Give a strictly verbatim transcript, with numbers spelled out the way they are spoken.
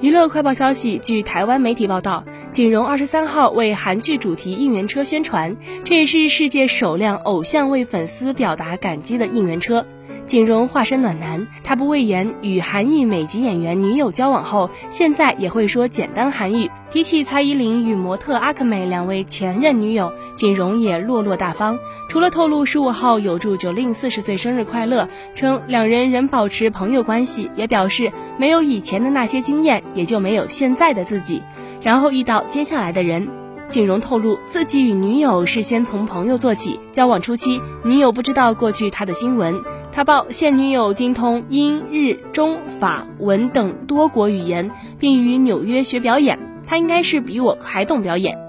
娱乐快报消息，据台湾媒体报道，锦荣二十三号为韩剧主题应援车宣传，这也是世界首辆偶像为粉丝表达感激的应援车。锦荣化身暖男，他不畏言，与韩裔美籍演员女友交往后，现在也会说简单韩语。提起蔡依林与模特阿克美两位前任女友，锦荣也落落大方，除了透露十五号有祝 Jolin 四十岁生日快乐，称两人仍保持朋友关系，也表示没有以前的那些经验，也就没有现在的自己，然后遇到接下来的人。锦荣透露，自己与女友是先从朋友做起，交往初期女友不知道过去他的新闻，他曝现女友精通英、日、中、法、文等多国语言，并于纽约学表演，他应该是比我还懂表演。